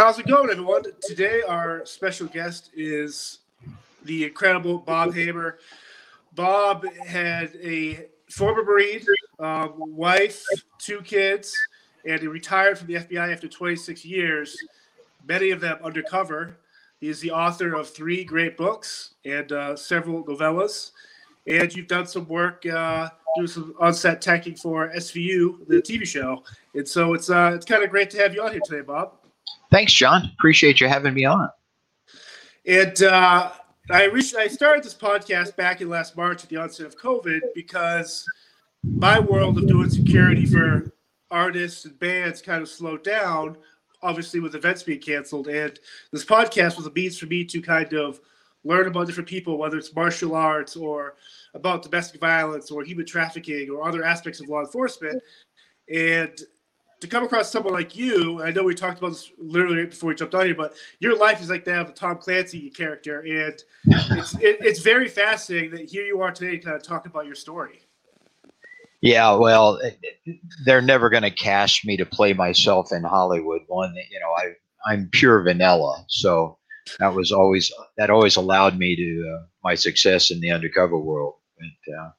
How's it going, everyone? Today, our special guest is the incredible Bob Hamer. Bob had a former Marine, wife, 2 kids, and he retired from the FBI after 26 years, many of them undercover. He is the author of 3 great books and several novellas. And you've done some work doing some on-set teching for SVU, the TV show. And so it's kind of great to have you on here today, Bob. Thanks, John. Appreciate you having me on. And I started this podcast back in last March at the onset of COVID because my world of doing security for artists and bands kind of slowed down, obviously with events being canceled. And this podcast was a means for me to kind of learn about different people, whether it's martial arts or about domestic violence or human trafficking or other aspects of law enforcement. And to come across someone like you, I know we talked about this literally before we jumped on here, but your life is like that of the Tom Clancy character. And it's very fascinating that here you are today to kind of talk about your story. Yeah, well, they're never going to cast me to play myself in Hollywood. One, you know, I'm pure vanilla. So that was always allowed me to my success in the undercover world. And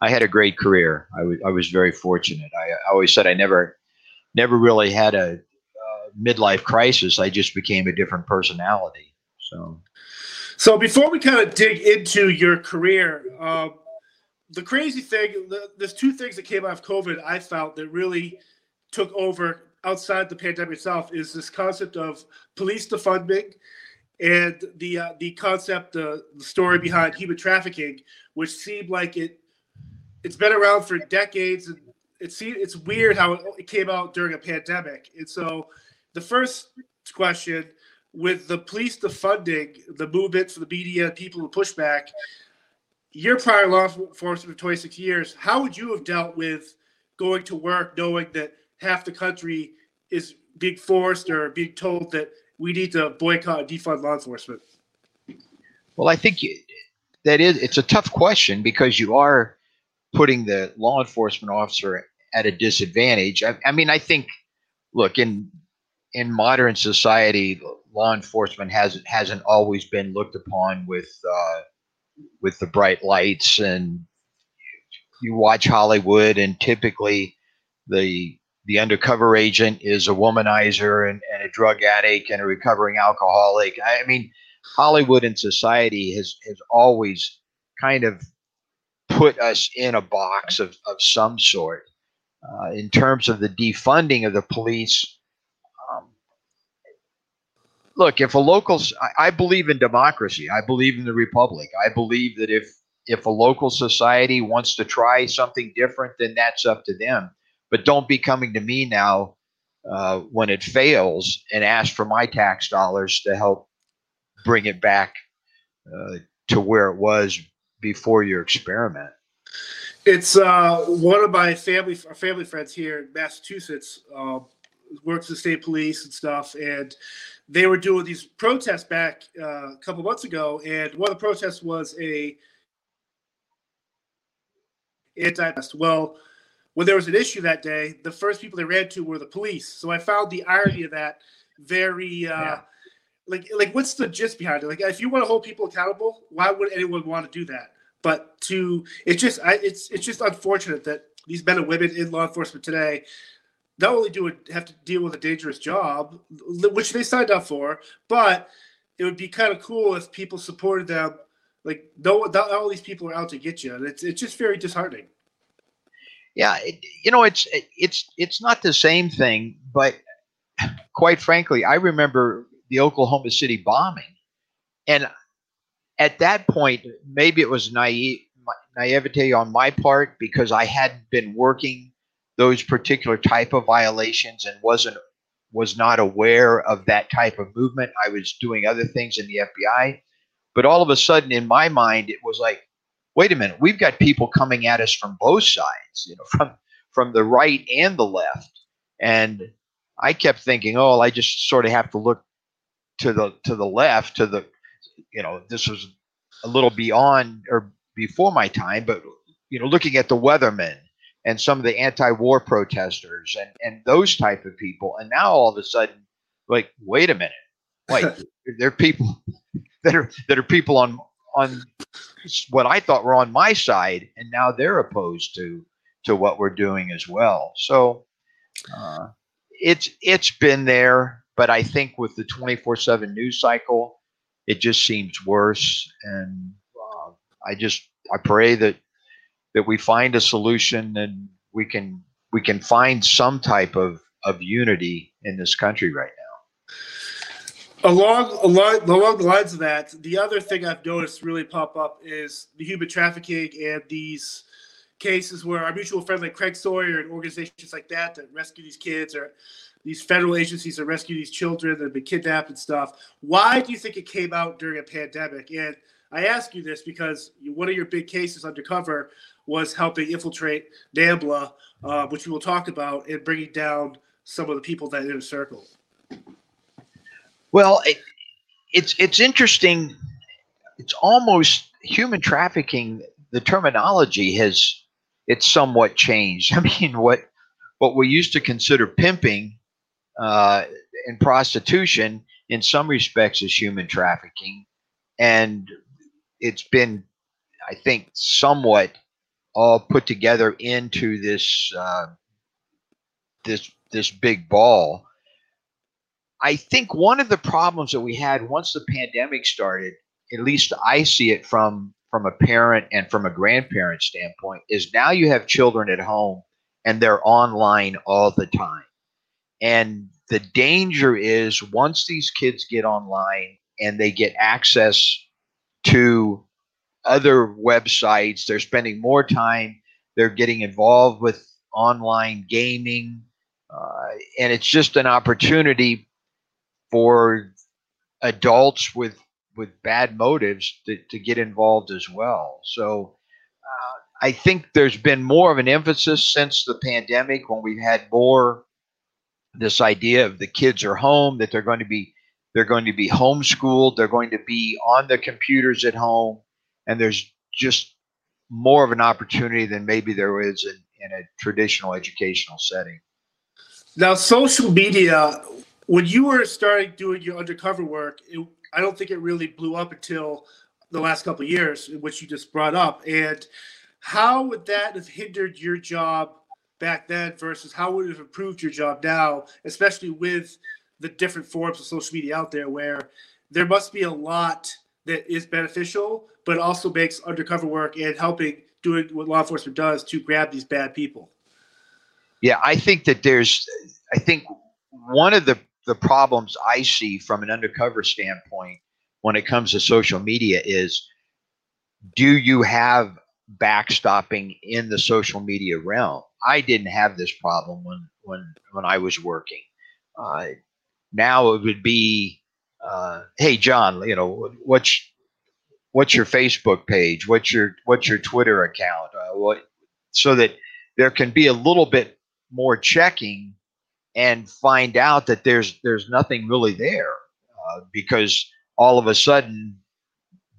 I had a great career. I was very fortunate. I always said I never really had a midlife crisis. I just became a different personality. So before we kind of dig into your career, the crazy thing, there's 2 things that came out of COVID I felt that really took over outside the pandemic itself is this concept of police defunding and the concept, the story behind human trafficking, which seemed like it's been around for decades. And it's weird how it came out during a pandemic. And so the first question, with the police defunding, the movement for the media, people who push back, your prior law enforcement for 26 years, how would you have dealt with going to work knowing that half the country is being forced or being told that we need to boycott and defund law enforcement? Well, I think it's a tough question because you are putting the law enforcement officer at a disadvantage. I mean, I think, look, in modern society, law enforcement hasn't always been looked upon with the bright lights, and you watch Hollywood and typically the undercover agent is a womanizer and a drug addict and a recovering alcoholic. I mean, Hollywood and society has always kind of put us in a box of some sort. In terms of the defunding of the police, look, if a local, I believe in democracy. I believe in the republic. I believe that if a local society wants to try something different, then that's up to them. But don't be coming to me now when it fails and ask for my tax dollars to help bring it back to where it was before your experiment. It's one of my family friends here in Massachusetts, works with the state police and stuff, and they were doing these protests back a couple months ago, and one of the protests was a anti-mask. Well, when there was an issue that day, the first people they ran to were the police. So I found the irony of that very like what's the gist behind it? Like, if you want to hold people accountable, why would anyone want to do that? But it's just unfortunate that these men and women in law enforcement today not only do it have to deal with a dangerous job, which they signed up for, but it would be kind of cool if people supported them. Like, not all these people are out to get you. And it's just very disheartening. Yeah, it's not the same thing, but quite frankly, I remember the Oklahoma City bombing, and at that point, maybe it was naivete on my part because I hadn't been working those particular type of violations and was not aware of that type of movement. I was doing other things in the FBI, but all of a sudden, in my mind, it was like, wait a minute, we've got people coming at us from both sides, from the right and the left, and I kept thinking, oh, I just sort of have to look to the left, this was a little beyond or before my time, but looking at the weathermen and some of the anti-war protesters and those type of people. And now all of a sudden like, wait a minute, like there are people that are people on what I thought were on my side, and now they're opposed to what we're doing as well. So it's been there, but I think with the 24/7 news cycle, it just seems worse. And I pray that we find a solution, and we can find some type of unity in this country right now. Along the lines of that, the other thing I've noticed really pop up is the human trafficking and these cases where our mutual friend like Craig Sawyer and organizations like that rescue these kids, or these federal agencies that rescue these children that have been kidnapped and stuff. Why do you think it came out during a pandemic? And I ask you this because one of your big cases, Undercover, was helping infiltrate NAMBLA, which we will talk about, and bringing down some of the people in that inner circle. Well, it's interesting. It's almost human trafficking. The terminology it's somewhat changed. I mean, what we used to consider pimping and prostitution in some respects is human trafficking, and it's been, I think, somewhat all put together into this this big ball. I think one of the problems that we had once the pandemic started, at least I see it from a parent and from a grandparent standpoint, is now you have children at home and they're online all the time. And the danger is once these kids get online and they get access to other websites, they're spending more time, they're getting involved with online gaming, and it's just an opportunity for adults with bad motives to get involved as well. So I think there's been more of an emphasis since the pandemic, when we've had more this idea of the kids are home, that they're going to be homeschooled, they're going to be on the computers at home, and there's just more of an opportunity than maybe there is in a traditional educational setting. Now, social media, when you were starting doing your undercover work, I don't think it really blew up until the last couple of years, which you just brought up. And how would that have hindered your job back then versus how would it have improved your job now, especially with the different forms of social media out there, where there must be a lot that is beneficial, but also makes undercover work and helping doing what law enforcement does to grab these bad people? Yeah, I think one of the problems I see from an undercover standpoint when it comes to social media is, do you have backstopping in the social media realm? I didn't have this problem when I was working. Now it would be, hey John, you know, what's your Facebook page? What's your Twitter account? So that there can be a little bit more checking and find out that there's nothing really there, because all of a sudden,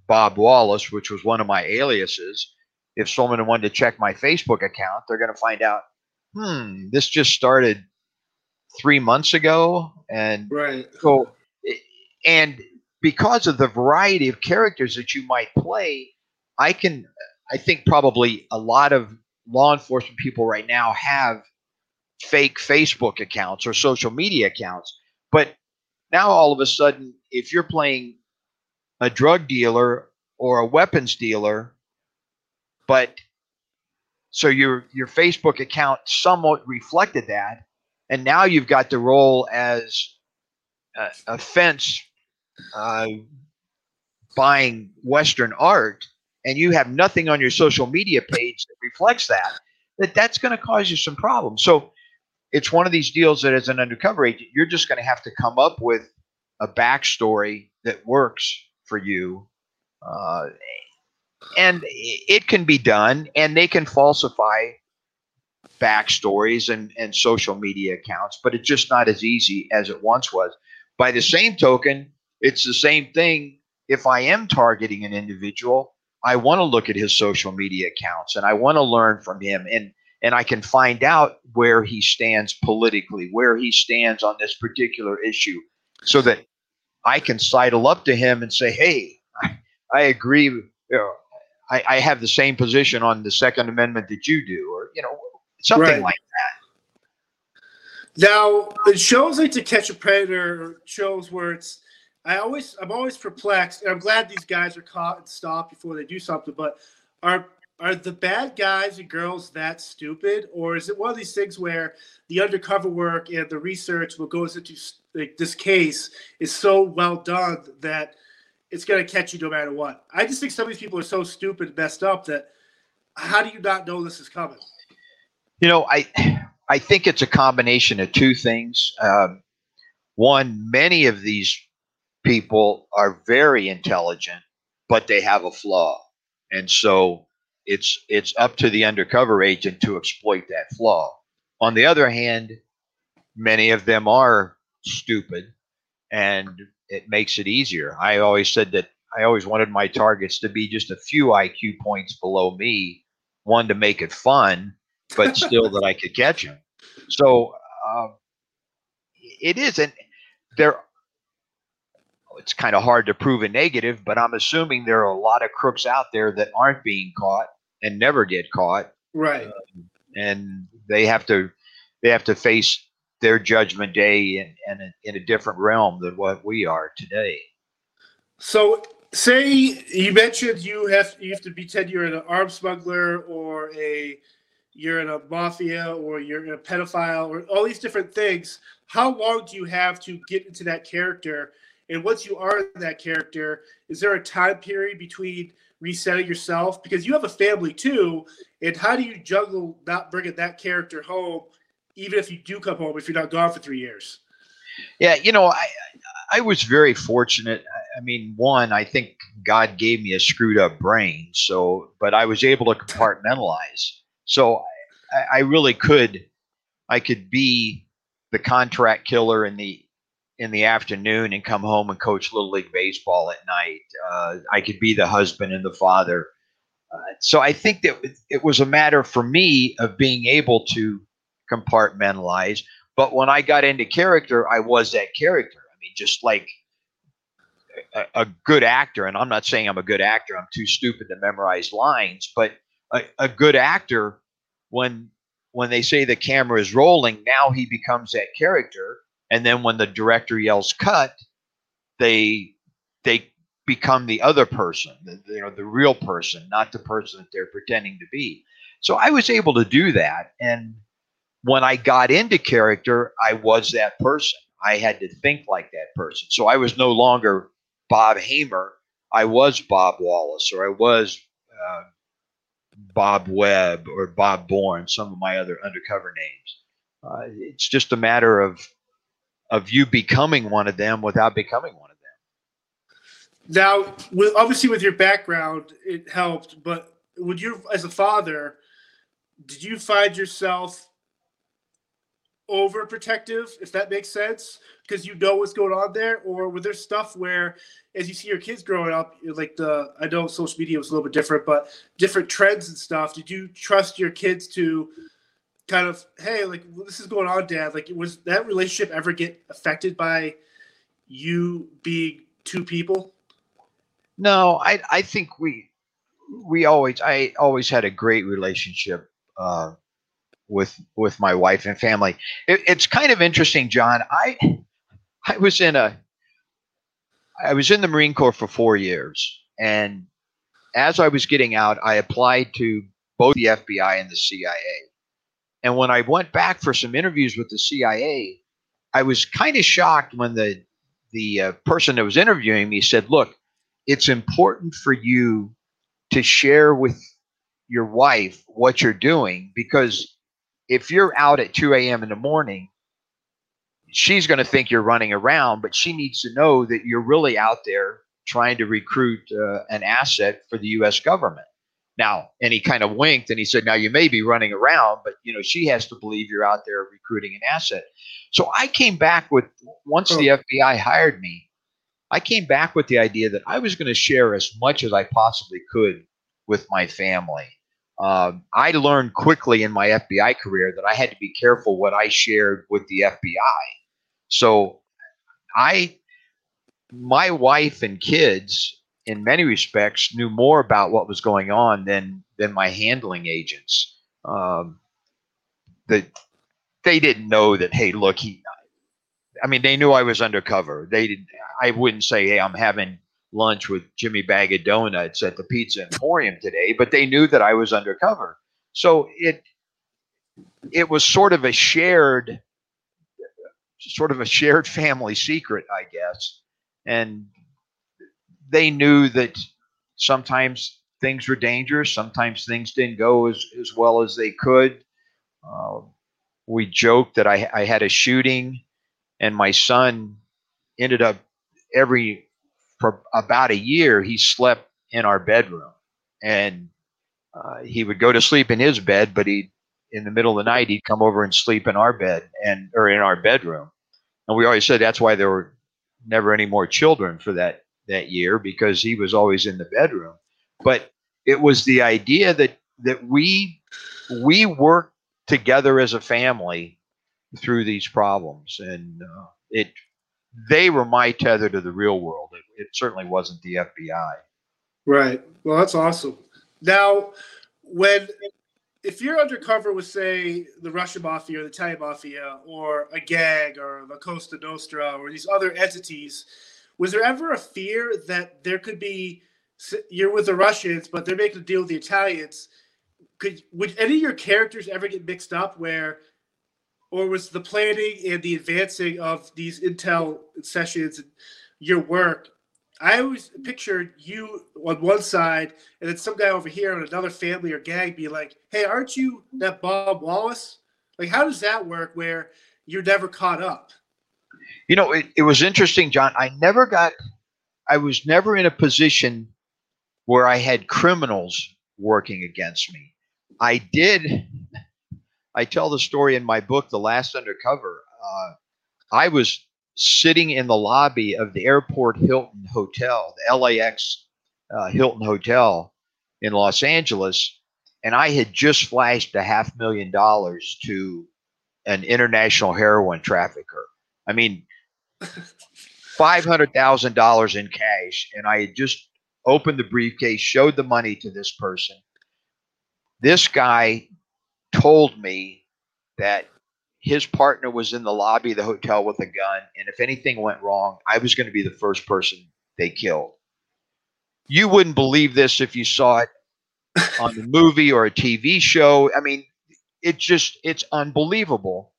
Bob Wallace, which was one of my aliases, if someone wanted to check my Facebook account, they're going to find out, this just started 3 months ago. And right. So, and because of the variety of characters that you might play, I think probably a lot of law enforcement people right now have fake Facebook accounts or social media accounts. But now all of a sudden, if you're playing a drug dealer or a weapons dealer, but so your Facebook account somewhat reflected that, and now you've got the role as a fence buying Western art, and you have nothing on your social media page that reflects that's going to cause you some problems. So it's one of these deals that as an undercover agent, you're just going to have to come up with a backstory that works for you. And it can be done, and they can falsify backstories and social media accounts, but it's just not as easy as it once was. By the same token, it's the same thing. If I am targeting an individual, I want to look at his social media accounts, and I want to learn from him, and I can find out where he stands politically, where he stands on this particular issue, so that I can sidle up to him and say, hey, I agree. You know, I have the same position on the Second Amendment that you do, or, you know, something like that. Now, it shows like To Catch a Predator shows where it's, I'm always perplexed, and I'm glad these guys are caught and stopped before they do something, but are the bad guys and girls that stupid, or is it one of these things where the undercover work and the research what goes into like, this case is so well done that it's going to catch you no matter what? I just think some of these people are so stupid and messed up that how do you not know this is coming? You know, I think it's a combination of two things. One, many of these people are very intelligent, but they have a flaw. And so it's up to the undercover agent to exploit that flaw. On the other hand, many of them are stupid, and it makes it easier. I always said that I always wanted my targets to be just a few IQ points below me, one to make it fun, but still that I could catch them. So it isn't there. It's kind of hard to prove a negative, but I'm assuming there are a lot of crooks out there that aren't being caught and never get caught. Right. And they have to face their judgment day in a different realm than what we are today. So say you mentioned you have to pretend you're an armed smuggler or you're in a mafia or you're in a pedophile or all these different things. How long do you have to get into that character? And once you are that character, is there a time period between resetting yourself? Because you have a family too, and how do you juggle not bringing that character home, even if you do come home, if you're not gone for 3 years? Yeah, you know, I was very fortunate. I mean, one, I think God gave me a screwed up brain, so but I was able to compartmentalize. So I really could. I could be the contract killer in the afternoon and come home and coach Little League Baseball at night. I could be the husband and the father. So I think that it was a matter for me of being able to compartmentalize. But when I got into character, I was that character. I mean, just like a good actor, and I'm not saying I'm a good actor, I'm too stupid to memorize lines, but a good actor, when they say the camera is rolling, now he becomes that character. And then when the director yells cut, they become the other person, the real person, not the person that they're pretending to be. So I was able to do that. And when I got into character, I was that person. I had to think like that person. So I was no longer Bob Hamer. I was Bob Wallace, or I was Bob Webb or Bob Bourne, some of my other undercover names. It's just a matter of you becoming one of them without becoming one of them. Now, obviously with your background, it helped, but would you, as a father, did you find yourself overprotective, if that makes sense, because you know what's going on there? Or were there stuff where, as you see your kids growing up, like I know social media was a little bit different, but different trends and stuff, did you trust your kids to kind of, hey, like, this is going on, Dad. Like, was that relationship ever get affected by you being two people? No, I think I always had a great relationship with my wife and family. It's kind of interesting, John. I was in the Marine Corps for 4 years, and as I was getting out, I applied to both the FBI and the CIA. And when I went back for some interviews with the CIA, I was kind of shocked when the person that was interviewing me said, look, it's important for you to share with your wife what you're doing, because if you're out at 2 a.m. in the morning, she's going to think you're running around, but she needs to know that you're really out there trying to recruit an asset for the U.S. government. Now, and he kind of winked and he said, now you may be running around, but you know, she has to believe you're out there recruiting an asset. So I came back with, once the FBI hired me, I came back with the idea that I was going to share as much as I possibly could with my family. I learned quickly in my FBI career that I had to be careful what I shared with the FBI. So my wife and kids, in many respects, knew more about what was going on than my handling agents. They didn't know that, hey, look, they knew I was undercover. They didn't. I wouldn't say, hey, I'm having lunch with Jimmy Bag of Donuts at the Pizza Emporium today, but they knew that I was undercover. So it was sort of a shared family secret, I guess. And they knew that sometimes things were dangerous. Sometimes things didn't go as well as they could. We joked that I had a shooting, and my son ended up for about a year, he slept in our bedroom, and he would go to sleep in his bed, but in the middle of the night, he'd come over and sleep in our bed or in our bedroom. And we always said that's why there were never any more children for that year, because he was always in the bedroom. But it was the idea that we worked together as a family through these problems, and they were my tether to the real world. It certainly wasn't the FBI. Right. Well, that's awesome. Now, if you're undercover with, say, the Russian Mafia or the Italian Mafia or a gang or La Costa Nostra or these other entities, was there ever a fear that there could be, you're with the Russians, but they're making a deal with the Italians? Would any of your characters ever get mixed up or was the planning and the advancing of these intel sessions and your work, I always pictured you on one side and then some guy over here on another family or gang be like, hey, aren't you that Bob Wallace? Like, how does that work where you're never caught up? You know, it was interesting, John. I was never in a position where I had criminals working against me. I tell the story in my book, The Last Undercover. I was sitting in the lobby of the Airport Hilton Hotel, the LAX Hilton Hotel in Los Angeles, and I had just flashed $500,000 to an international heroin trafficker. I mean, $500,000 in cash, and I had just opened the briefcase, showed the money to this person. This guy told me that his partner was in the lobby of the hotel with a gun, and if anything went wrong, I was going to be the first person they killed. You wouldn't believe this if you saw it on the movie or a TV show. I mean, it's unbelievable.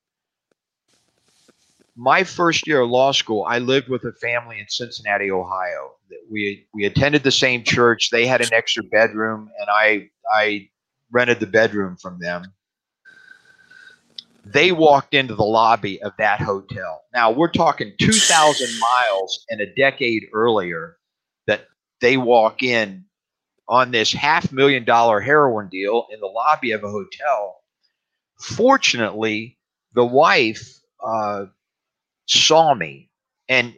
My first year of law school, I lived with a family in Cincinnati, Ohio. We attended the same church. They had an extra bedroom, and I rented the bedroom from them. They walked into the lobby of that hotel. Now, we're talking 2,000 miles and a decade earlier that they walk in on this $500,000 heroin deal in the lobby of a hotel. Fortunately, the wife saw me, and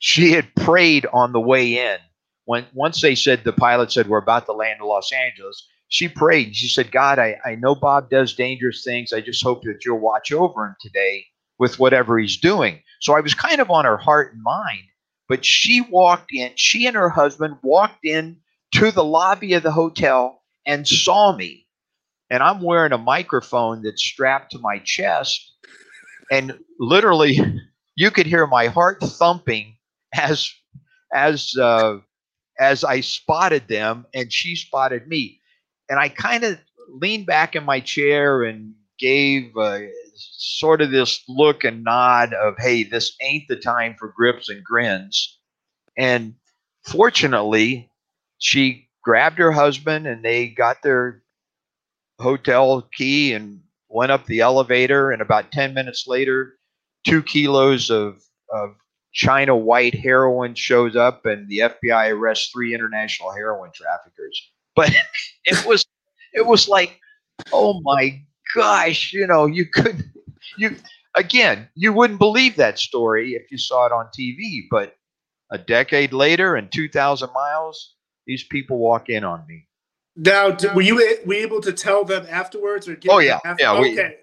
she had prayed on the way in. Once the pilot said, we're about to land in Los Angeles, she prayed. She said, God, I know Bob does dangerous things. I just hope that you'll watch over him today with whatever he's doing. So I was kind of on her heart and mind, but she and her husband walked in to the lobby of the hotel and saw me. And I'm wearing a microphone that's strapped to my chest, and literally you could hear my heart thumping as I spotted them and she spotted me. And I kind of leaned back in my chair and gave sort of this look and nod of, hey, this ain't the time for grips and grins. And fortunately, she grabbed her husband and they got their hotel key and went up the elevator. And about 10 minutes later, 2 kilos of China white heroin shows up, and the FBI arrests 3 international heroin traffickers. But it was like, oh my gosh, you know, you wouldn't believe that story if you saw it on TV, but a decade later and 2,000 miles, these people walk in on me. Now, were you able to tell them afterwards? Or get oh yeah, them after? Yeah. Okay.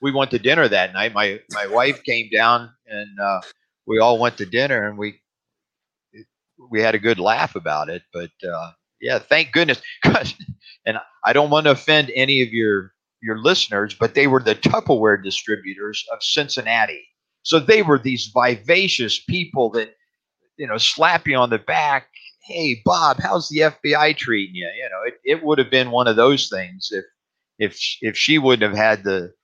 we went to dinner that night. My wife came down, and we all went to dinner, and we had a good laugh about it. But yeah, thank goodness. And I don't want to offend any of your listeners, but they were the Tupperware distributors of Cincinnati. So they were these vivacious people that, you know, slap you on the back. Hey, Bob, how's the FBI treating you? You know, it would have been one of those things if she wouldn't have had the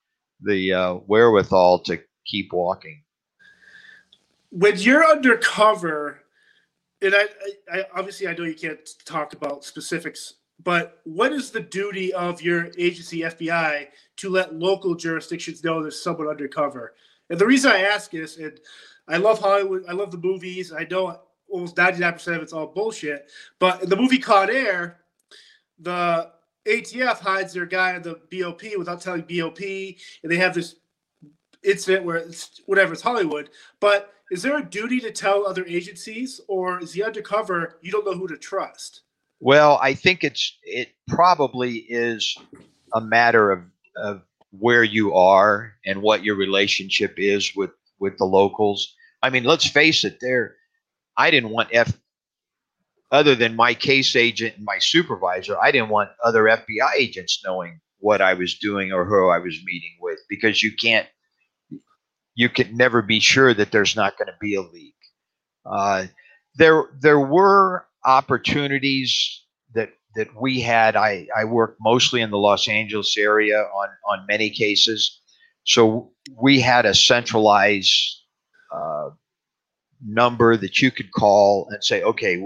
wherewithal to keep walking. When you're undercover, and I obviously I know you can't talk about specifics, but what is the duty of your agency, FBI, to let local jurisdictions know there's someone undercover? And the reason I ask is, and I love Hollywood, I love the movies, I know almost 99% of it's all bullshit, but in the movie Con Air, the ATF hides their guy in the BOP without telling BOP, and they have this incident where it's whatever, it's Hollywood. But is there a duty to tell other agencies, or is the undercover, you don't know who to trust? Well, I think it probably is a matter of where you are and what your relationship is with the locals. I mean, let's face it, other than my case agent and my supervisor, I didn't want other FBI agents knowing what I was doing or who I was meeting with, because you can never be sure that there's not going to be a leak. There were opportunities that we had. I worked mostly in the Los Angeles area on many cases. So we had a centralized number that you could call and say, okay,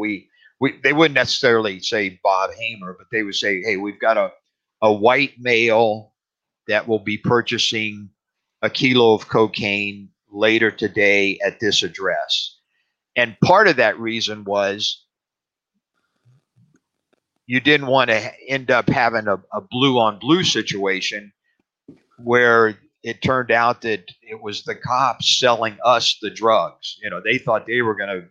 they wouldn't necessarily say Bob Hamer, but they would say, hey, we've got a white male that will be purchasing a kilo of cocaine later today at this address. And part of that reason was you didn't want to end up having a blue on blue situation where it turned out that it was the cops selling us the drugs. You know, they thought they were going to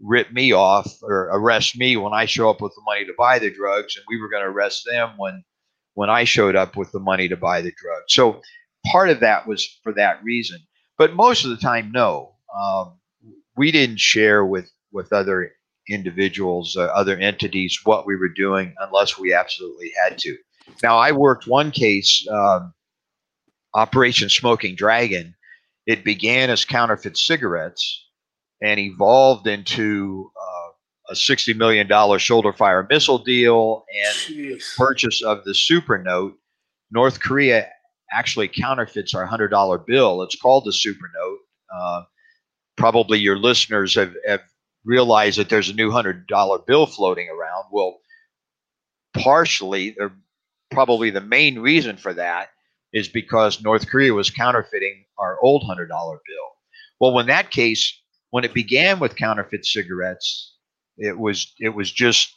rip me off or arrest me when I show up with the money to buy the drugs, and we were going to arrest them when I showed up with the money to buy the drugs. So part of that was for that reason. But most of the time, no. We didn't share with other individuals, other entities, what we were doing unless we absolutely had to. Now, I worked one case, Operation Smoking Dragon. It began as counterfeit cigarettes and evolved into a $60 million shoulder fire missile deal and the purchase of the Supernote. North Korea actually counterfeits our $100 bill. It's called the Supernote. Probably your listeners have realized that there's a new $100 bill floating around. Well, partially, or probably the main reason for that is because North Korea was counterfeiting our old $100 bill. Well, when it began with counterfeit cigarettes, it was just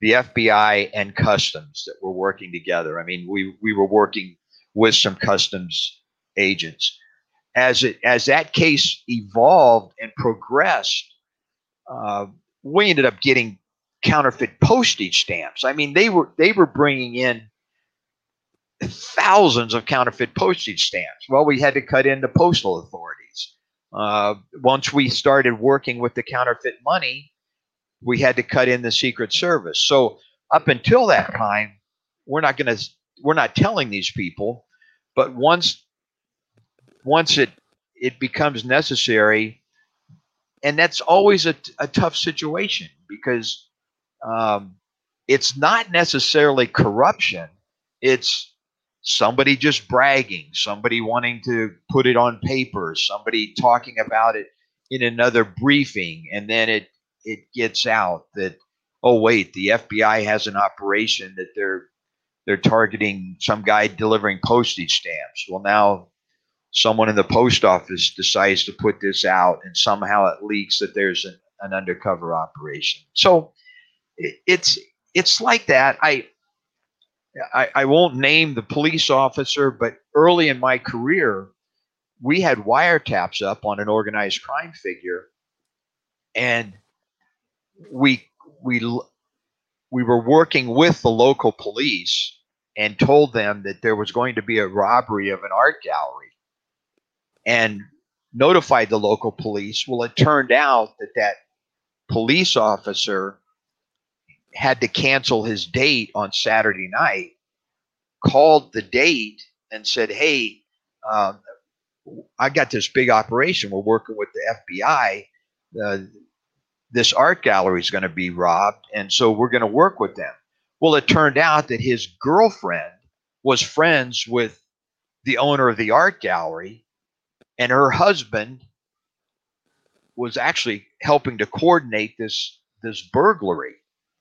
the FBI and customs that were working together. I mean, we were working with some customs agents. As that case evolved and progressed, we ended up getting counterfeit postage stamps. I mean, they were bringing in thousands of counterfeit postage stamps. Well, we had to cut into postal authorities. Once we started working with the counterfeit money, we had to cut in the Secret Service. So up until that time, we're not telling these people. But once it becomes necessary, and that's always a tough situation, because it's not necessarily corruption. It's somebody just bragging, somebody wanting to put it on paper, somebody talking about it in another briefing, and then it gets out that, oh wait, the FBI has an operation that they're targeting some guy delivering postage stamps. Well, now someone in the post office decides to put this out, and somehow it leaks that there's an undercover operation. So it's like that. I won't name the police officer, but early in my career, we had wiretaps up on an organized crime figure, and we were working with the local police and told them that there was going to be a robbery of an art gallery and notified the local police. Well, it turned out that that police officer had to cancel his date on Saturday night, called the date and said, hey, I got this big operation. We're working with the FBI. This art gallery is going to be robbed, and so we're going to work with them. Well, it turned out that his girlfriend was friends with the owner of the art gallery, and her husband was actually helping to coordinate this burglary.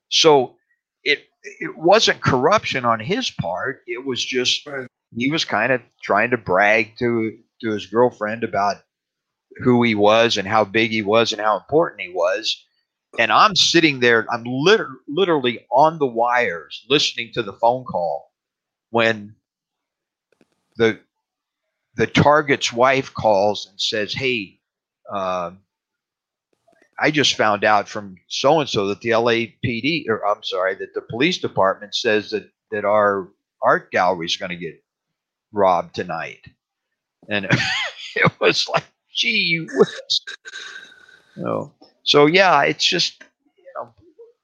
So it wasn't corruption on his part. It was just he was kind of trying to brag to his girlfriend about who he was and how big he was and how important he was. And I'm sitting there, I'm literally on the wires listening to the phone call when the target's wife calls and says, hey, I just found out from so-and-so that the LAPD, or I'm sorry, that the police department says that our art gallery is going to get robbed tonight. And it was like, gee whiz. No. So, yeah, it's just,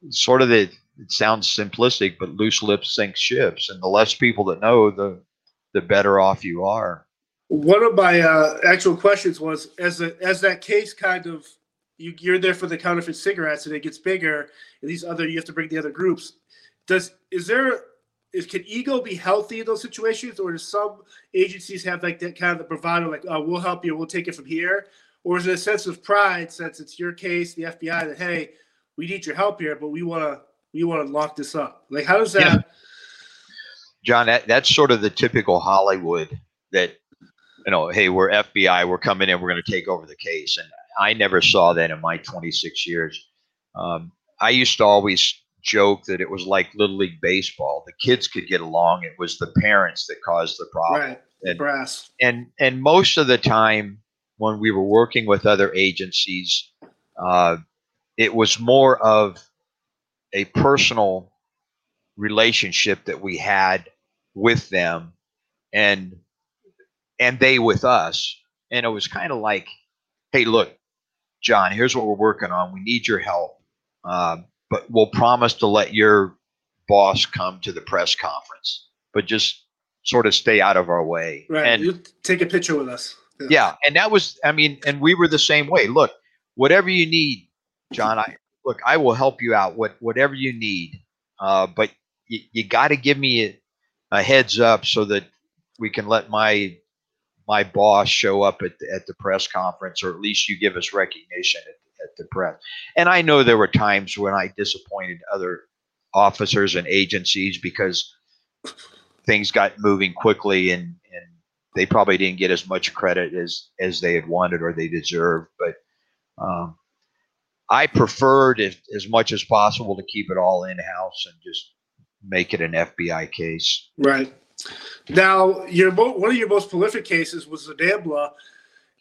sort of it sounds simplistic, but loose lips sink ships. And the less people that know, the better off you are. One of my actual questions was, as that case kind of, you're there for the counterfeit cigarettes and it gets bigger, and you have to bring the other groups. Can ego be healthy in those situations, or do some agencies have like that kind of bravado, like, oh, we'll help you, we'll take it from here? Or is it a sense of pride, since it's your case, the FBI, that, hey, we need your help here, but we want to lock this up? Like, how does that? Yeah. John, that's sort of the typical Hollywood that, hey, we're FBI, we're coming in, we're going to take over the case. And I never saw that in my 26 years. I used to always joke that it was like Little League Baseball. The kids could get along. It was the parents that caused the problem. Right. And most of the time when we were working with other agencies, it was more of a personal relationship that we had with them and they with us. And it was kind of like, hey, look, John, here's what we're working on. We need your help. But we'll promise to let your boss come to the press conference, but just sort of stay out of our way. Right. And you take a picture with us. Yeah. And that was, and we were the same way. Look, whatever you need, John, I will help you out with whatever you need. But you got to give me a heads up so that we can let my boss show up at the press conference, or at least you give us recognition at the press. And I know there were times when I disappointed other officers and agencies because things got moving quickly and they probably didn't get as much credit as they had wanted or they deserved. But I preferred, as much as possible, to keep it all in-house and just make it an FBI case. Right. Now, one of your most prolific cases was the NAMBLA,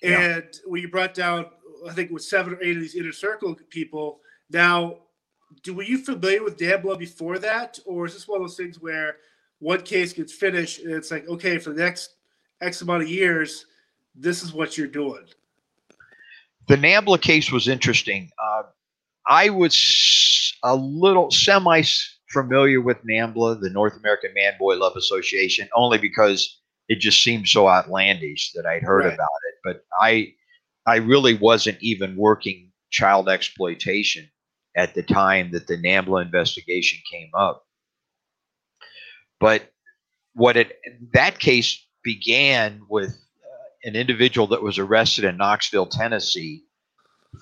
and we brought down, I think it was 7 or 8 of these inner circle people. Now, were you familiar with NAMBLA before that, or is this one of those things where one case gets finished and it's like, okay, for the next X amount of years, this is what you're doing? The NAMBLA case was interesting. I was a little familiar with NAMBLA, the North American Man Boy Love Association, only because it just seemed so outlandish that I'd heard about it. But I really wasn't even working child exploitation at the time that the NAMBLA investigation came up. But that case began with an individual that was arrested in Knoxville, Tennessee,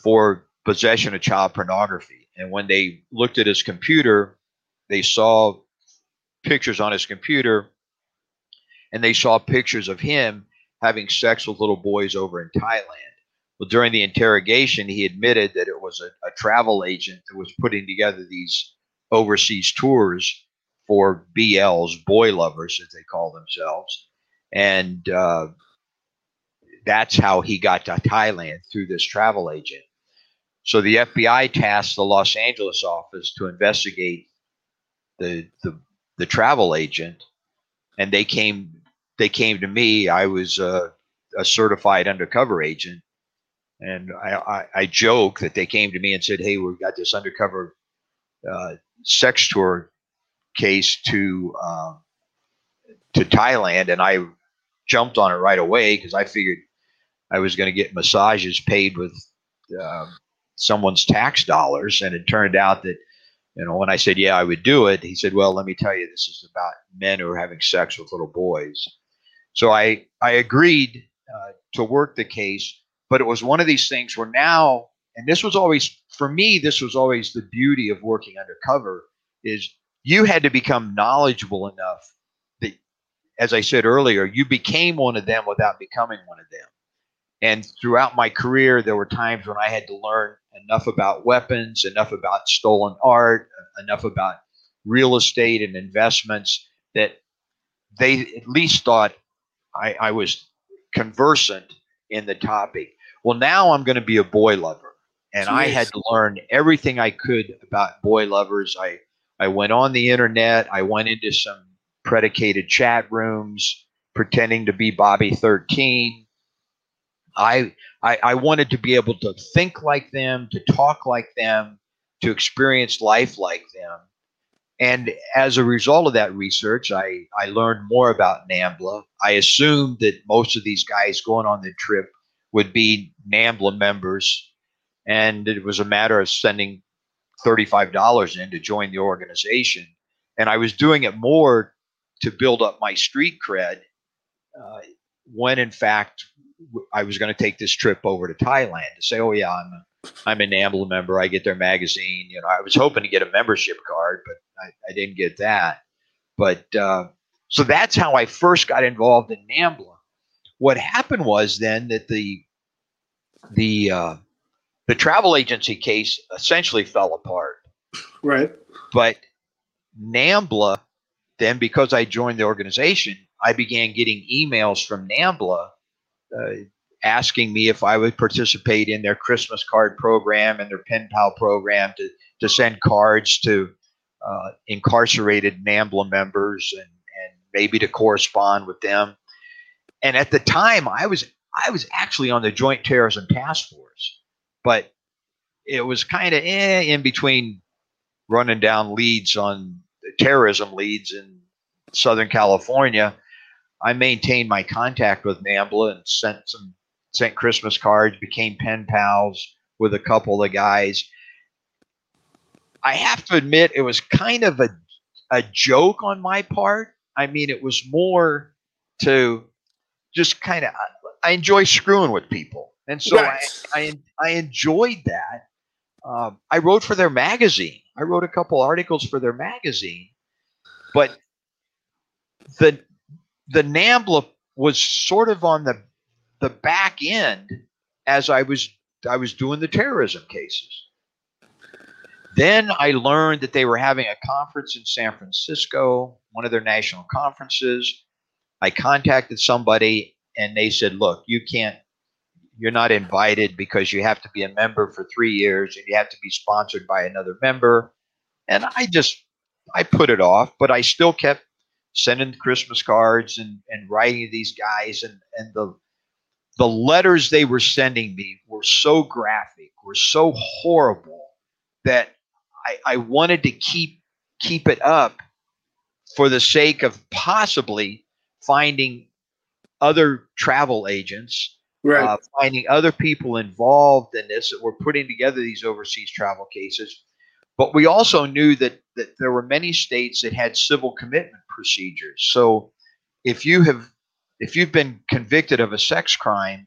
for possession of child pornography. And when they looked at his computer, they saw pictures on his computer, and they saw pictures of him having sex with little boys over in Thailand. Well, during the interrogation, he admitted that it was a travel agent that was putting together these overseas tours for BLs, boy lovers, as they call themselves. And that's how he got to Thailand, through this travel agent. So the FBI tasked the Los Angeles office to investigate the travel agent and they came to me. I was a certified undercover agent, and I joke that they came to me and said, "Hey, we've got this undercover sex tour case to Thailand," and I jumped on it right away because I figured I was going to get massages paid with someone's tax dollars. And it turned out that, you know, when I said, yeah, I would do it, he said, well, let me tell you, this is about men who are having sex with little boys. So I agreed to work the case, but it was one of these things where now, and this was always, for me, this was always the beauty of working undercover, is you had to become knowledgeable enough that, as I said earlier, you became one of them without becoming one of them. And throughout my career, there were times when I had to learn enough about weapons, enough about stolen art, enough about real estate and investments that they at least thought I was conversant in the topic. Well, now I'm going to be a boy lover. And jeez. I had to learn everything I could about boy lovers. I went on the internet. I went into some predicated chat rooms pretending to be Bobby 13. I wanted to be able to think like them, to talk like them, to experience life like them. And as a result of that research, I learned more about NAMBLA. I assumed that most of these guys going on the trip would be NAMBLA members, and it was a matter of sending $35 in to join the organization. And I was doing it more to build up my street cred when, in fact, I was going to take this trip over to Thailand to say, oh yeah, I'm an NAMBLA member. I get their magazine. You know, I was hoping to get a membership card, but I didn't get that. But so that's how I first got involved in NAMBLA. What happened was then that the travel agency case essentially fell apart. Right. But NAMBLA, then because I joined the organization, I began getting emails from NAMBLA asking me if I would participate in their Christmas card program and their pen pal program to send cards to incarcerated NAMBLA members and maybe to correspond with them. And at the time, I was actually on the Joint Terrorism Task Force, but it was kind of in between running down leads on terrorism leads in Southern California. I maintained my contact with NAMBLA and sent Christmas cards, became pen pals with a couple of guys. I have to admit, it was kind of a joke on my part. I mean, it was more to just kind of, I enjoy screwing with people. And so yes. I enjoyed that. I wrote for their magazine. I wrote a couple articles for their magazine, but the NAMBLA was sort of on the back end as I was doing the terrorism cases. Then I learned that they were having a conference in San Francisco, one of their national conferences. I contacted somebody and they said, look, you're not invited because you have to be a member for 3 years and you have to be sponsored by another member. And I put it off, but I still kept sending Christmas cards and writing to these guys, and the letters they were sending me were so graphic, were so horrible that I wanted to keep it up for the sake of possibly finding other travel agents, right. Finding other people involved in this that were putting together these overseas travel cases. But we also knew that there were many states that had civil commitment procedures. So if you've been convicted of a sex crime,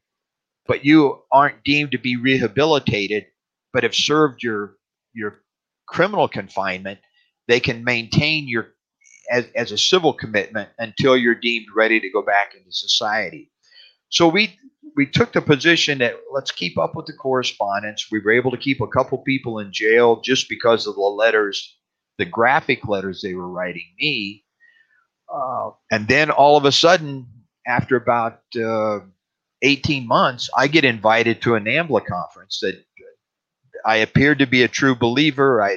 but you aren't deemed to be rehabilitated, but have served your criminal confinement, they can maintain your as a civil commitment until you're deemed ready to go back into society. So we took the position that let's keep up with the correspondence. We were able to keep a couple people in jail just because of the letters, the graphic letters they were writing me. And then all of a sudden, after about 18 months, I get invited to a NAMBLA conference that I appeared to be a true believer.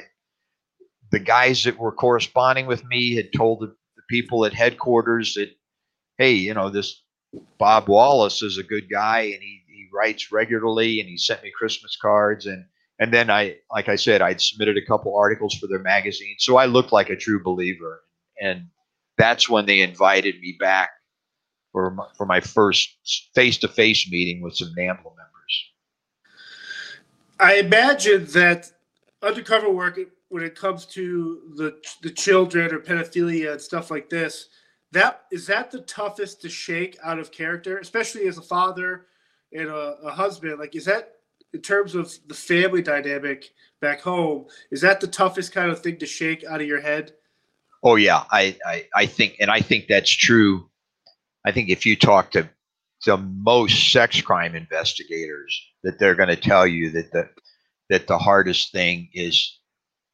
The guys that were corresponding with me had told the people at headquarters that, hey, you know, this Bob Wallace is a good guy and he writes regularly and he sent me Christmas cards. And then I, like I said, I'd submitted a couple articles for their magazine. So I looked like a true believer. And that's when they invited me back for my first face-to-face meeting with some NAMBLA members. I imagine that undercover work, when it comes to the children or pedophilia and stuff like this, that is the toughest to shake out of character, especially as a father and a husband? Like, is that, in terms of the family dynamic back home, is that the toughest kind of thing to shake out of your head? Oh yeah, I think that's true. I think if you talk to most sex crime investigators, that they're going to tell you that the hardest thing is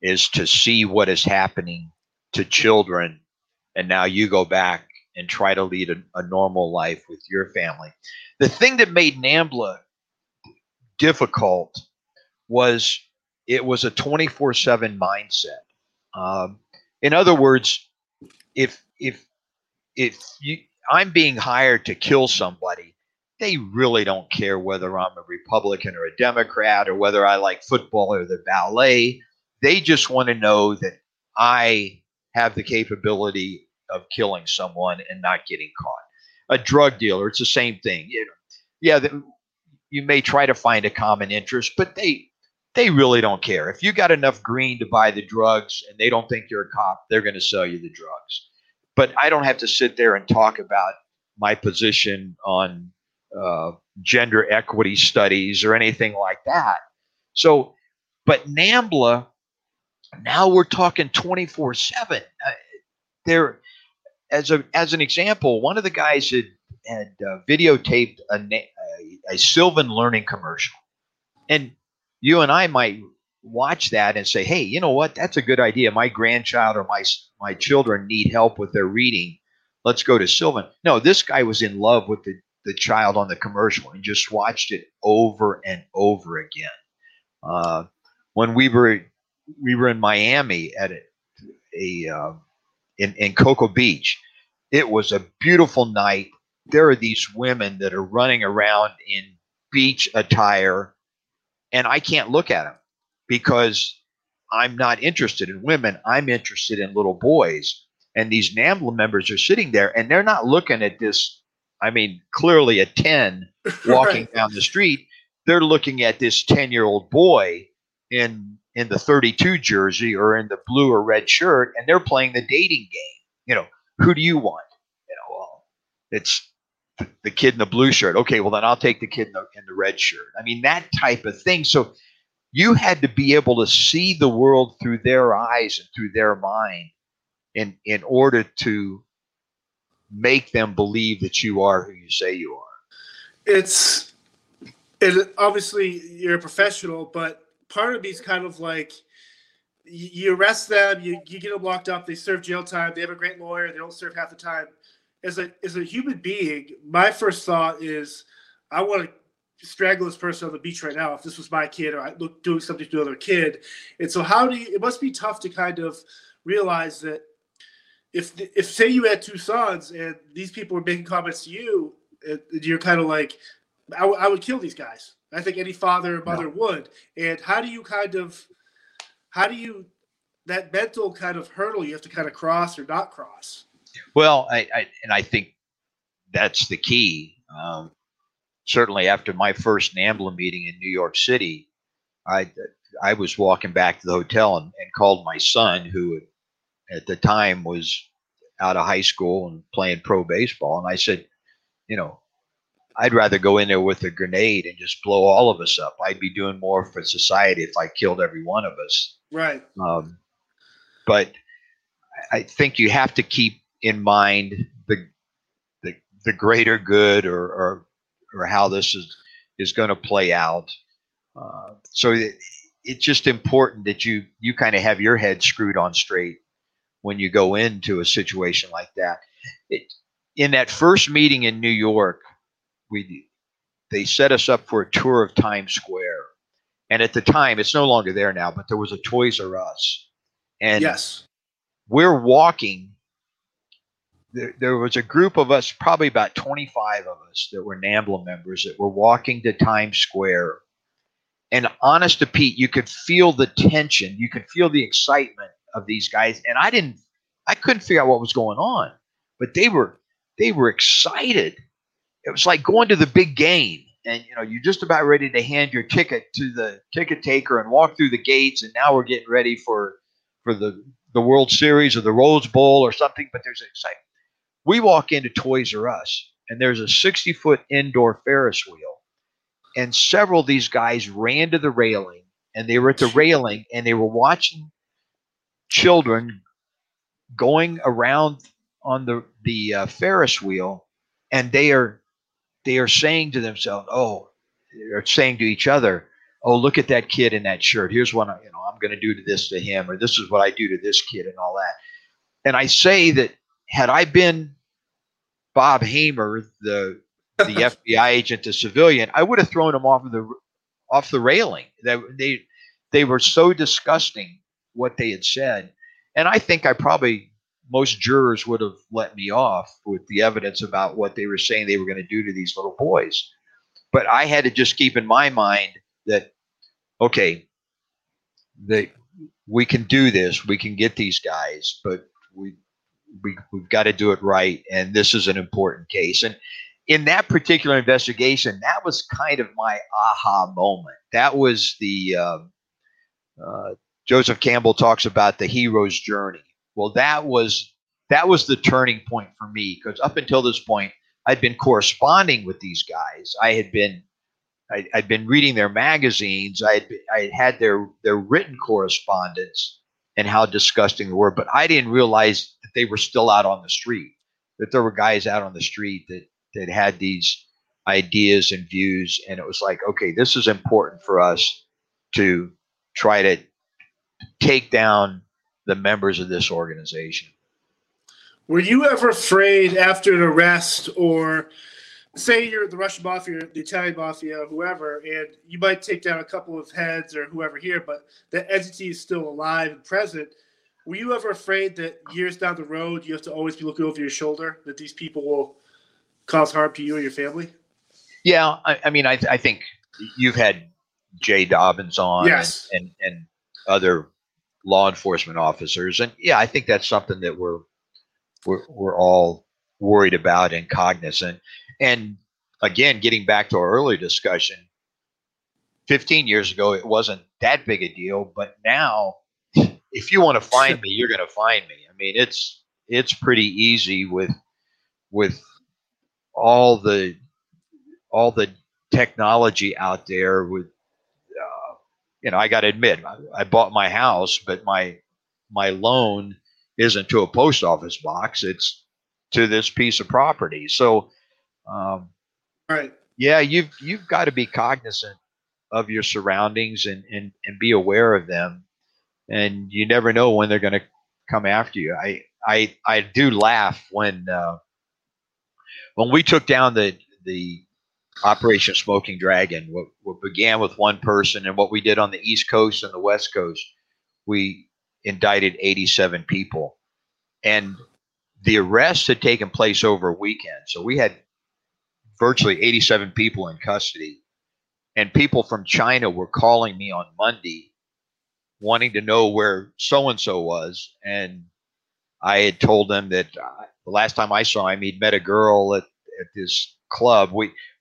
to see what is happening to children, and now you go back and try to lead a normal life with your family. The thing that made NAMBLA difficult was it was a 24/7 mindset. In other words, if I'm being hired to kill somebody, they really don't care whether I'm a Republican or a Democrat or whether I like football or the ballet. They just want to know that I have the capability of killing someone and not getting caught. A drug dealer, it's the same thing. You know, yeah, you may try to find a common interest, but they really don't care. If you got enough green to buy the drugs and they don't think you're a cop, they're going to sell you the drugs. But I don't have to sit there and talk about my position on gender equity studies or anything like that. So, but NAMBLA, now we're talking 24/7. There, as an example, one of the guys had videotaped a Sylvan Learning commercial, and you and I might watch that and say, "Hey, you know what? That's a good idea. My grandchild or my children need help with their reading. Let's go to Sylvan." No, this guy was in love with the child on the commercial and just watched it over and over again. When we were in Miami at in Cocoa Beach. It was a beautiful night. There are these women that are running around in beach attire, and I can't look at them because I'm not interested in women. I'm interested in little boys. And these NAMBLA members are sitting there, and they're not looking at this, I mean, clearly a 10 walking down the street. They're looking at this 10-year-old boy in the 32 jersey or in the blue or red shirt, and they're playing the dating game. You know, who do you want? You know, well, it's the kid in the blue shirt. Okay, well then I'll take the kid in the red shirt. I mean, that type of thing. So you had to be able to see the world through their eyes and through their mind in order to make them believe that you are who you say you are. And obviously you're a professional, but part of me is kind of like, you arrest them, you get them locked up, they serve jail time, they have a great lawyer, they don't serve half the time. As a human being, my first thought is, I want to strangle this person on the beach right now if this was my kid, or I look doing something to another kid. And so it must be tough to kind of realize that if say you had two sons and these people were making comments to you, and you're kind of like, I would kill these guys. I think any father or mother would. And how do you that mental kind of hurdle you have to kind of cross or not cross? Well, I think that's the key. Certainly after my first NAMBLA meeting in New York City, I was walking back to the hotel and called my son, who at the time was out of high school and playing pro baseball. And I said, you know, I'd rather go in there with a grenade and just blow all of us up. I'd be doing more for society if I killed every one of us. Right. But I think you have to keep in mind the greater good or how this is going to play out. So it's just important that you kind of have your head screwed on straight when you go into a situation like that. In that first meeting in New York, they set us up for a tour of Times Square, and at the time, it's no longer there now, but there was a Toys R Us, and yes, we're walking there was a group of us, probably about 25 of us that were NAMBLA members that were walking to Times Square. And honest to Pete, you could feel the tension. You could feel the excitement of these guys. And I couldn't figure out what was going on, but they were excited. It was like going to the big game, and you're just about ready to hand your ticket to the ticket taker and walk through the gates. And now we're getting ready for the World Series or the Rose Bowl or something. But there's excitement. We walk into Toys R Us, and there's a 60-foot indoor Ferris wheel, and several of these guys ran to the railing, and they were at the railing, and they were watching children going around on the Ferris wheel, and they are saying to themselves, they're saying to each other, look at that kid in that shirt. Here's what I'm going to do to this to him, or this is what I do to this kid, and all that. And I say that had I been Bob Hamer, the FBI agent, the civilian, I would have thrown him off the railing. They were so disgusting what they had said. And I think most jurors would have let me off with the evidence about what they were saying they were going to do to these little boys. But I had to just keep in my mind that, we can do this, we can get these guys, but we've got to do it right. And this is an important case. And in that particular investigation, that was kind of my aha moment. That was the Joseph Campbell talks about the hero's journey. Well, that was the turning point for me, because up until this point, I'd been corresponding with these guys. I'd been reading their magazines. I had their written correspondence and how disgusting they were, but I didn't realize that they were still out on the street. That there were guys out on the street that had these ideas and views, and it was like, this is important for us to try to take down the members of this organization. Were you ever afraid after an arrest, or say you're the Russian mafia, the Italian mafia, whoever, and you might take down a couple of heads or whoever here, but the entity is still alive and present. Were you ever afraid that years down the road, you have to always be looking over your shoulder, that these people will cause harm to you or your family? Yeah. I think you've had Jay Dobbins on, yes, and other law enforcement officers. And yeah, I think that's something that we're all worried about and cognizant. And again, getting back to our earlier discussion, 15 years ago, it wasn't that big a deal, but now if you want to find me, you're going to find me. I mean, it's pretty easy with all the technology out there with, I got to admit, I bought my house, but my loan isn't to a post office box. It's to this piece of property. So, right. Yeah, you've got to be cognizant of your surroundings and be aware of them. And you never know when they're going to come after you. I do laugh when we took down the Operation Smoking Dragon, what began with one person, and what we did on the East Coast and the West Coast, we indicted 87 people. And the arrests had taken place over a weekend. So we had virtually 87 people in custody. And people from China were calling me on Monday wanting to know where so-and-so was. And I had told them that the last time I saw him, he'd met a girl at this club.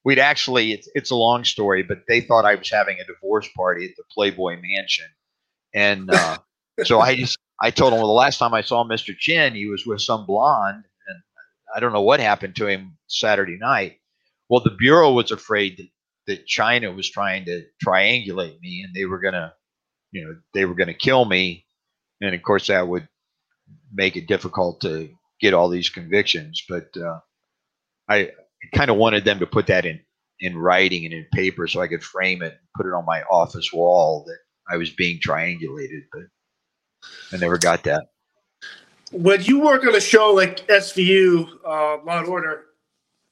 We'd actually, it's a long story, but they thought I was having a divorce party at the Playboy Mansion. And so I told them, the last time I saw Mr. Chin, he was with some blonde, and I don't know what happened to him Saturday night. Well, the Bureau was afraid that China was trying to triangulate me, and they were going to kill me. And of course that would make it difficult to get all these convictions. But I kind of wanted them to put that in writing and in paper so I could frame it and put it on my office wall that I was being triangulated, but I never got that. When you work on a show like SVU, Law & Order,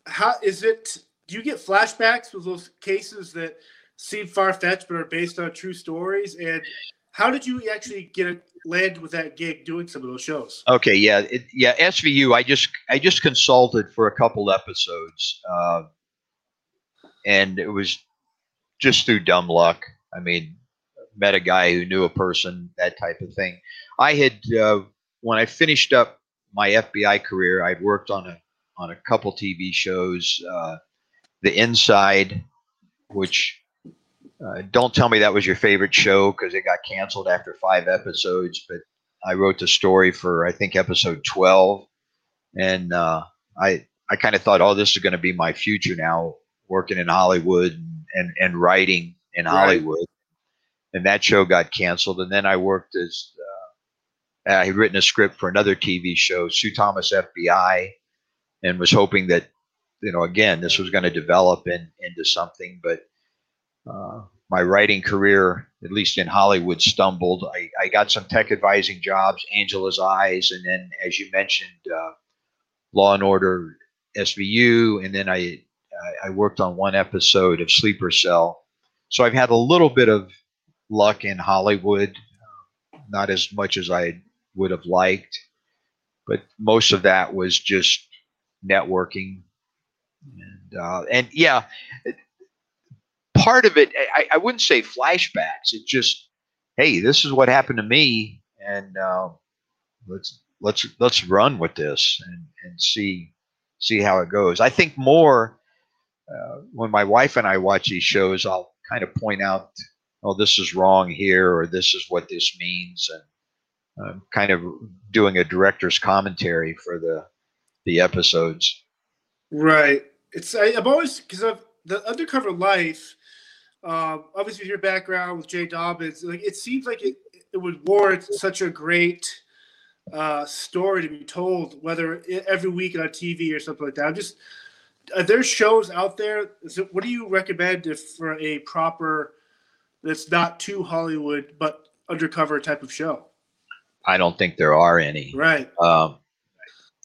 how is it, do you get flashbacks with those cases that seem far-fetched but are based on true stories? And How did you actually land with that gig doing some of those shows? Okay, yeah, SVU. I just consulted for a couple episodes, and it was just through dumb luck. I mean, met a guy who knew a person, that type of thing. I had when I finished up my FBI career, I'd worked on a couple TV shows, The Inside, which. Don't tell me that was your favorite show because it got canceled after 5 episodes, but I wrote the story for, I think, episode 12. And I kind of thought, oh, this is going to be my future now, working in Hollywood and writing in Hollywood. And that show got canceled. And then I worked as I had written a script for another TV show, Sue Thomas FBI, and was hoping that, you know, again, this was going to develop into something. But my writing career, at least in Hollywood, stumbled. I got some tech advising jobs, Angela's Eyes, and then, as you mentioned, Law and Order SVU, and then I worked on one episode of Sleeper Cell. So I've had a little bit of luck in Hollywood, not as much as I would have liked, but most of that was just networking. And yeah. Part of it, I wouldn't say flashbacks. It just, hey, this is what happened to me, and let's run with this and see how it goes. I think more when my wife and I watch these shows, I'll kind of point out, oh, this is wrong here, or this is what this means, and I'm kind of doing a director's commentary for the episodes. Right. It's I'm always because I've the Undercover Life. Obviously, your background with Jay Dobbins, like it seems like it would warrant such a great story to be told, whether every week on TV or something like that. I'm just, are there shows out there? What do you recommend for a proper, that's not too Hollywood, but undercover type of show? I don't think there are any. Right.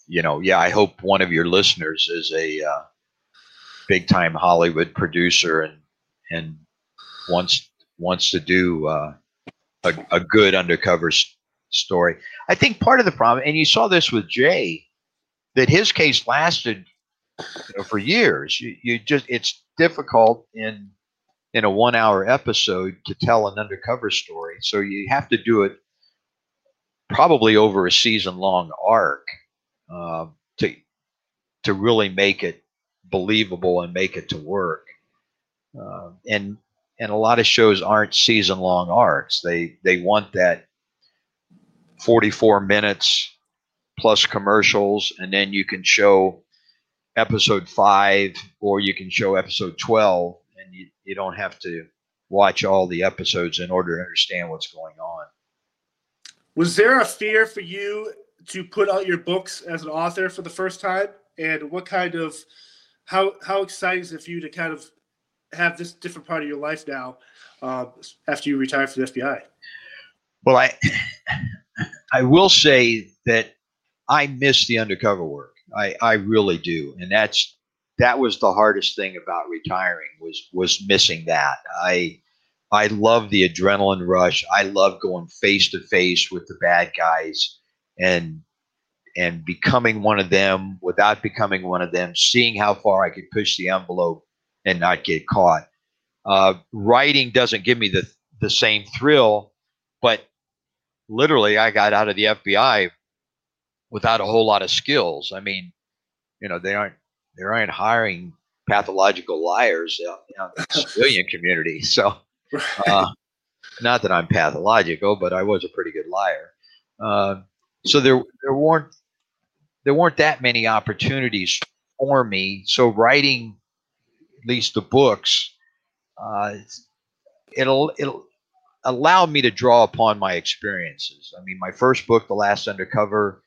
You know, yeah, I hope one of your listeners is a big time Hollywood producer and wants to do a good undercover story. I think part of the problem, and you saw this with Jay, that his case lasted, you know, for years. You just, it's difficult in a 1-hour episode to tell an undercover story. So you have to do it probably over a season-long arc to really make it believable and make it to work, and a lot of shows aren't season-long arcs. They want that 44 minutes plus commercials, and then you can show episode 5 or you can show episode 12, and you don't have to watch all the episodes in order to understand what's going on. Was there a fear for you to put out your books as an author for the first time, and what kind of How exciting is it for you to kind of have this different part of your life now after you retire from the FBI? Well, I will say that I miss the undercover work. I really do, and that was the hardest thing about retiring was missing that. I love the adrenaline rush. I love going face to face with the bad guys and becoming one of them without becoming one of them, seeing how far I could push the envelope and not get caught. Writing doesn't give me the same thrill, but literally I got out of the FBI without a whole lot of skills. I mean, you know, they aren't hiring pathological liars out in the civilian community. So not that I'm pathological, but I was a pretty good liar. So there weren't that many opportunities for me. So writing, at least the books, it'll allow me to draw upon my experiences. I mean, my first book, The Last Undercover,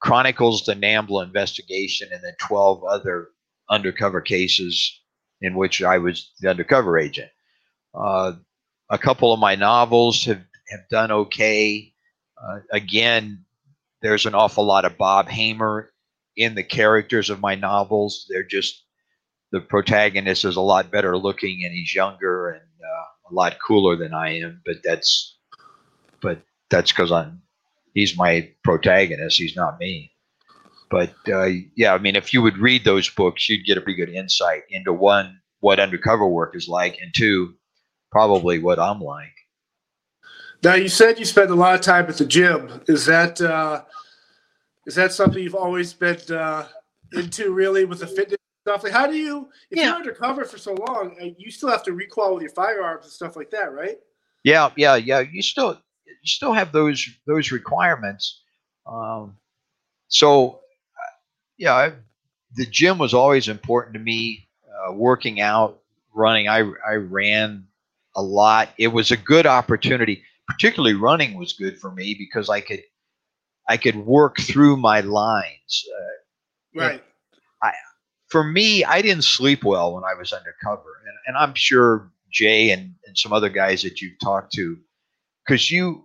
chronicles the NAMBLA investigation and then 12 other undercover cases in which I was the undercover agent. A couple of my novels have done okay. Again, there's an awful lot of Bob Hamer in the characters of my novels. They're just, the protagonist is a lot better looking and he's younger and a lot cooler than I am, but that's but that's because he's my protagonist. He's not me. But yeah, I mean, if you would read those books, you'd get a pretty good insight into one, what undercover work is like, and two, probably what I'm like. Now, you said you spend a lot of time at the gym. Is that something you've always been into, really, with the fitness stuff? Like, how do you, if you're undercover for so long, you still have to recoil with your firearms and stuff like that, right? Yeah. You still have those requirements. The gym was always important to me. Working out, running, I ran a lot. It was a good opportunity. Particularly running was good for me because I could work through my lines. Right. For me, I didn't sleep well when I was undercover, and I'm sure Jay and some other guys that you've talked to, because you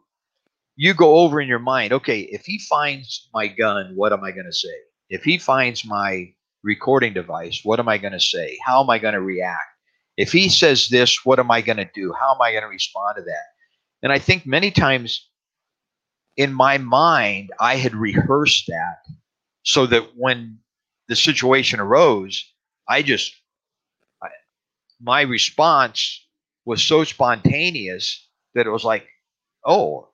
go over in your mind, okay, if he finds my gun, what am I going to say? If he finds my recording device, what am I going to say? How am I going to react? If he says this, what am I going to do? How am I going to respond to that? And I think many times in my mind, I had rehearsed that so that when the situation arose, my response was so spontaneous that it was like, oh,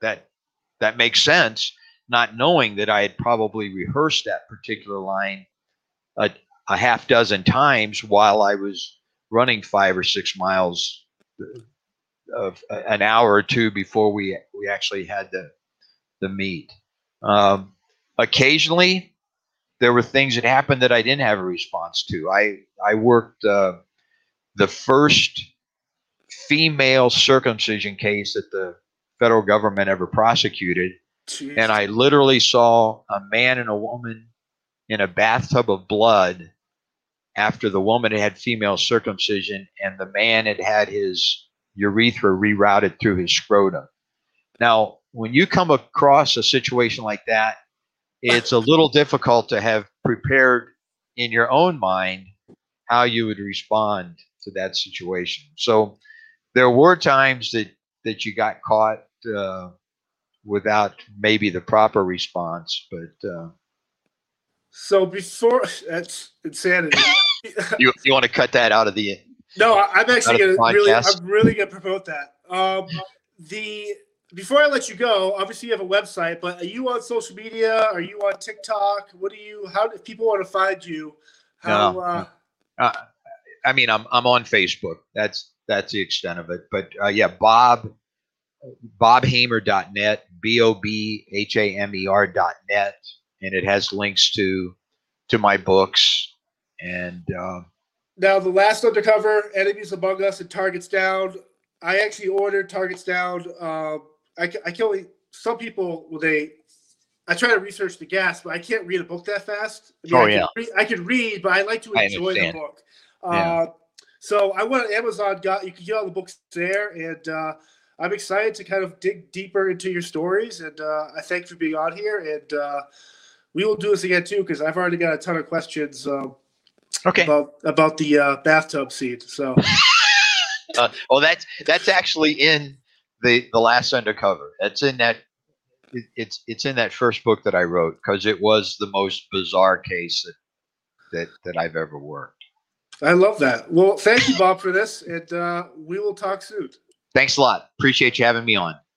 that makes sense, not knowing that I had probably rehearsed that particular line a half dozen times while I was running 5 or 6 miles of an hour or two before we actually had the meet. Occasionally, there were things that happened that I didn't have a response to. I worked the first female circumcision case that the federal government ever prosecuted. Jeez. And I literally saw a man and a woman in a bathtub of blood after the woman had female circumcision and the man had his urethra rerouted through his scrotum. Now, when you come across a situation like that, it's a little difficult to have prepared in your own mind how you would respond to that situation. So there were times that you got caught without maybe the proper response, but so before, that's insanity. you want to cut that out of the? No, I'm actually I'm really gonna promote that. Before I let you go, obviously you have a website, but are you on social media? Are you on TikTok? How do people want to find you? I mean, I'm on Facebook. That's the extent of it. But yeah, bobhamer.net, bobhamer.net, and it has links to my books. And now, The Last Undercover, Enemies Among Us, and Targets Down. I actually ordered Targets Down. I can only, some people I try to research the gas, but I can't read a book that fast. I mean, I can read, but I like to enjoy the book. So I went on Amazon. You can get all the books there, and I'm excited to kind of dig deeper into your stories. And I thank you for being on here. And we will do this again too, because I've already got a ton of questions about the bathtub scene. So, that's actually in the Last Undercover. That's in that. It's in that first book that I wrote, because it was the most bizarre case that I've ever worked. I love that. Well, thank you, Bob, for this, and we will talk soon. Thanks a lot. Appreciate you having me on.